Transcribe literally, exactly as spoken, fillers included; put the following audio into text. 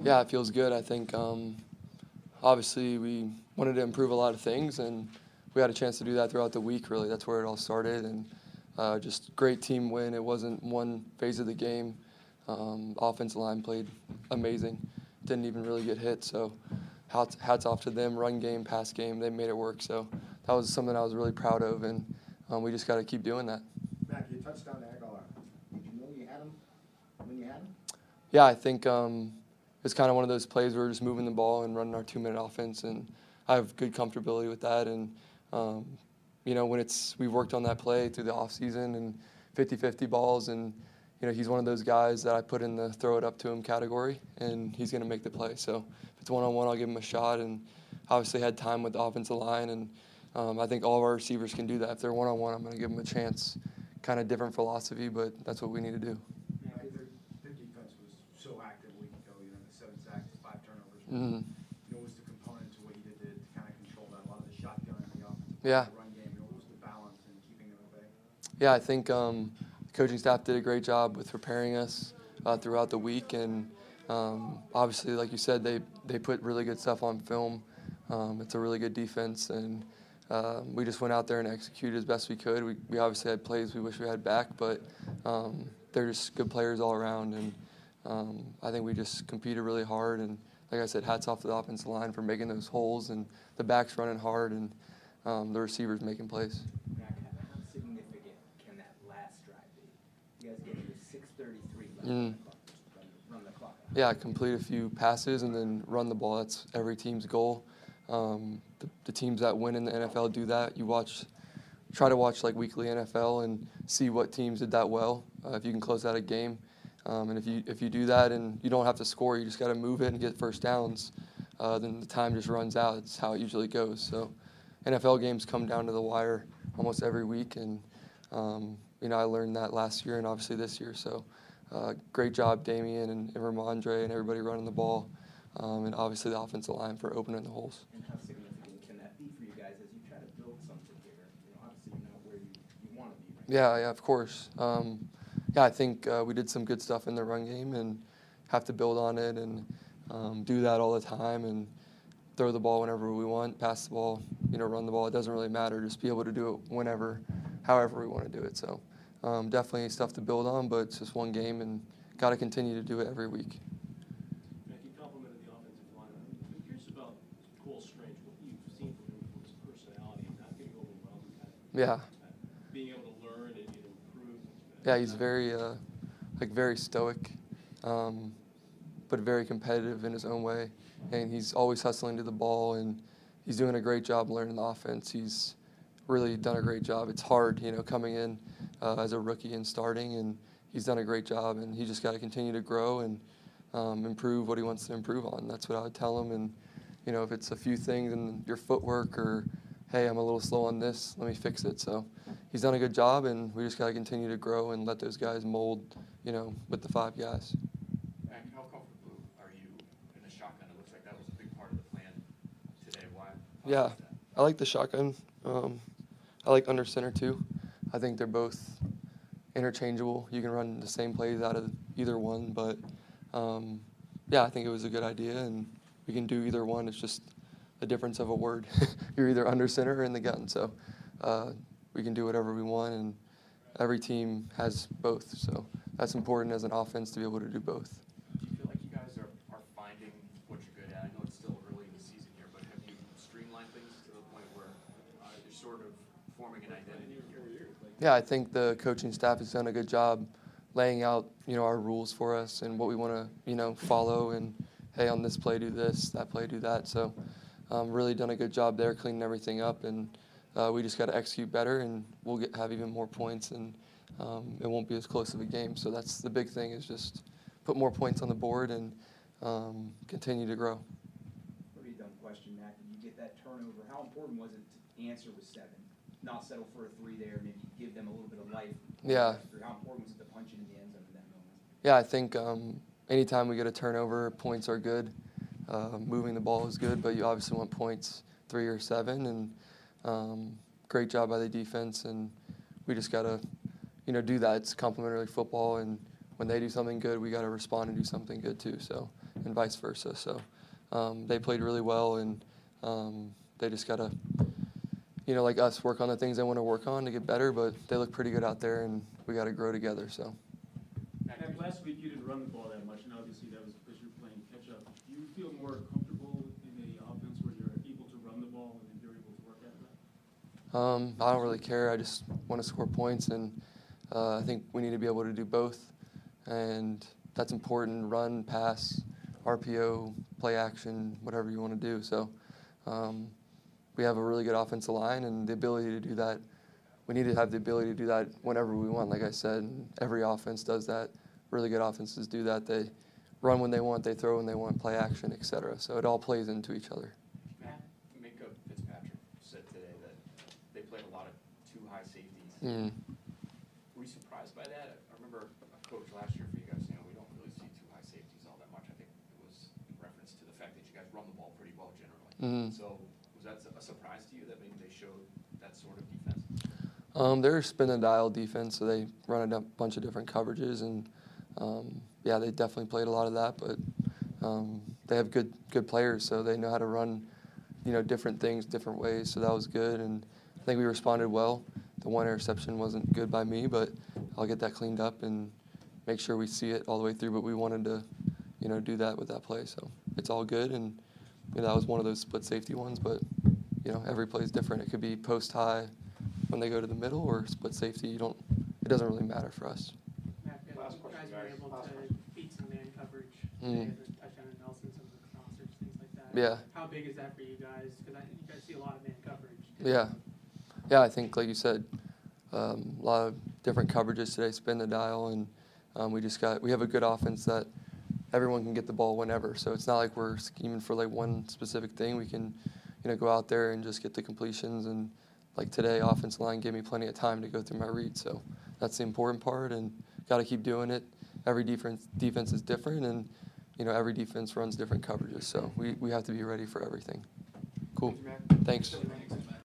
Yeah, it feels good. I think um, obviously we wanted to improve a lot of things, and we had a chance to do that throughout the week, really. That's where it all started, and uh, just great team win. It wasn't one phase of the game. Um, offensive line played amazing. Didn't even really get hit, so hats, hats off to them. Run game, pass game, they made it work. So that was something I was really proud of, and um, we just got to keep doing that. Mac, you touched on Aguilar. Did you know you had him when you had him? Yeah, I think um, it's kind of one of those plays where we're just moving the ball and running our two-minute offense, and I have good comfortability with that. And um, you know, when it's we've worked on that play through the off season and fifty-fifty balls, and you know, he's one of those guys that I put in the throw it up to him category, and he's going to make the play. So if it's one-on-one, I'll give him a shot. And obviously had time with the offensive line, and um, I think all of our receivers can do that. If they're one-on-one, I'm going to give them a chance. Kind of different philosophy, but that's what we need to do. Yeah, their, their defense was so active a week ago. You know, the seven sacks, five turnovers. Mm-hmm. You know, what was the component to what you did to, to kind of control that? A lot of the shotgun and the offensive yeah. the run game. You know, what was the balance in keeping them away? Yeah, I think um, – coaching staff did a great job with preparing us uh, throughout the week, and um, obviously, like you said, they, they put really good stuff on film. Um, it's a really good defense, and uh, we just went out there and executed as best we could. We, we obviously had plays we wish we had back, but um, they're just good players all around, and um, I think we just competed really hard, and like I said, hats off to the offensive line for making those holes, and the backs running hard, and um, the receivers making plays. Mm. Yeah, complete a few passes and then run the ball. That's every team's goal. Um, the, the teams that win in the N F L do that. You watch, try to watch like weekly N F L and see what teams did that well. Uh, if you can close out a game, um, and if you if you do that and you don't have to score, you just got to move it and get first downs. Uh, then the time just runs out. It's how it usually goes. So, N F L games come down to the wire almost every week, and um, you know I learned that last year and obviously this year. So. Uh, great job, Damian and, and Ramondre and everybody running the ball, um, and obviously the offensive line for opening the holes. And how significant can that be for you guys as you try to build something here? You know, obviously you're not where you, you want to be right now. Yeah, yeah, of course. Um, yeah, I think uh, we did some good stuff in the run game and have to build on it and um, do that all the time and throw the ball whenever we want, pass the ball, you know, run the ball. It doesn't really matter. Just be able to do it whenever, however we want to do it. So. Um, definitely stuff to build on, but it's just one game, and got to continue to do it every week. Mac, you complimented the offensive line. I'm curious about Cole Strange, what you've seen from him, from his personality, and not getting overwhelmed at yeah. being able to learn and improve. Yeah, he's very, uh, like very stoic, um, but very competitive in his own way, and he's always hustling to the ball, and he's doing a great job learning the offense. He's really done a great job. It's hard, you know, coming in. Uh, as a rookie and starting, and he's done a great job, and he just got to continue to grow and um, improve what he wants to improve on. That's what I would tell him. And you know, if it's a few things in your footwork or, hey, I'm a little slow on this, let me fix it. So he's done a good job, and we just got to continue to grow and let those guys mold, you know, with the five guys. Mac, how comfortable are you in the shotgun? It looks like that was a big part of the plan today. Why? Why yeah, I like the shotgun. Um, I like under center too. I think they're both interchangeable. You can run the same plays out of either one, but um, yeah, I think it was a good idea, and we can do either one. It's just the difference of a word. You're either under center or in the gun, so uh, we can do whatever we want, and every team has both, so that's important as an offense to be able to do both. Do you feel like you guys are, are finding what you're good at? I know it's still early in the season here, but have you streamlined things to the point where uh, you're sort of forming an identity? Yeah, I think the coaching staff has done a good job laying out, you know, our rules for us and what we want to, you know, follow. And hey, on this play do this, that play do that. So, um, really done a good job there, cleaning everything up. And uh, we just got to execute better, and we'll get have even more points, and um, it won't be as close of a game. So that's the big thing, is just put more points on the board and um, continue to grow. Pretty dumb question, Mac. You get that turnover. How important was it to answer with seven? Not settle for a three there, maybe give them a little bit of life. Yeah. How important was it to punch it in the end zone at that moment? Yeah, I think um, anytime we get a turnover, points are good. Uh, moving the ball is good, but you obviously want points three or seven. And um, great job by the defense, and we just got to, you know, do that. It's complimentary football, and when they do something good, we got to respond and do something good too. So and vice versa. So um, they played really well, and um, they just got to, you know, like us, work on the things they want to work on to get better, but they look pretty good out there, and we got to grow together. So. Last week you didn't run the ball that much, and obviously that was because you're playing catch-up. Do you feel more comfortable in the offense where you're able to run the ball and you're able to work at that? Um, I don't really care. I just want to score points, and uh, I think we need to be able to do both, and that's important. Run, pass, R P O, play action, whatever you want to do. So um, we have a really good offensive line, and the ability to do that, we need to have the ability to do that whenever we want, like I said. And every offense does that. Really good offenses do that. They run when they want, they throw when they want, play action, et cetera. So it all plays into each other. Matt, Minka Fitzpatrick said today that they played a lot of two high safeties. Mm. Were you surprised by that? I remember a coach last year for you guys, you know, we don't really see two high safeties all that much. I think it was in reference to the fact that you guys run the ball pretty well generally. Mm. So was that a surprise to you that maybe they showed that sort of defense? Um, they're spin and dial defense, so they run a bunch of different coverages, and Um, yeah, they definitely played a lot of that, but um, they have good good players, so they know how to run, you know, different things, different ways. So that was good, and I think we responded well. The one interception wasn't good by me, but I'll get that cleaned up and make sure we see it all the way through. But we wanted to, you know, do that with that play, so it's all good. And you know, that was one of those split safety ones, but you know, every play is different. It could be post high when they go to the middle or split safety. You don't. It doesn't really matter for us. You guys were able to beat some man coverage. Mm. They had a touchdown to Nelson, some of the crossers, things like that. Yeah. How big is that for you guys? Because you guys see a lot of man coverage. Yeah. Yeah, I think, like you said, um, a lot of different coverages today, spin the dial, and um, we just got, we have a good offense that everyone can get the ball whenever. So it's not like we're scheming for like one specific thing. We can, you know, go out there and just get the completions. And like today, offensive line gave me plenty of time to go through my read. So that's the important part. And got to keep doing it. Every defense defense is different, and you know every defense runs different coverages. So we, we have to be ready for everything. Cool. Thanks.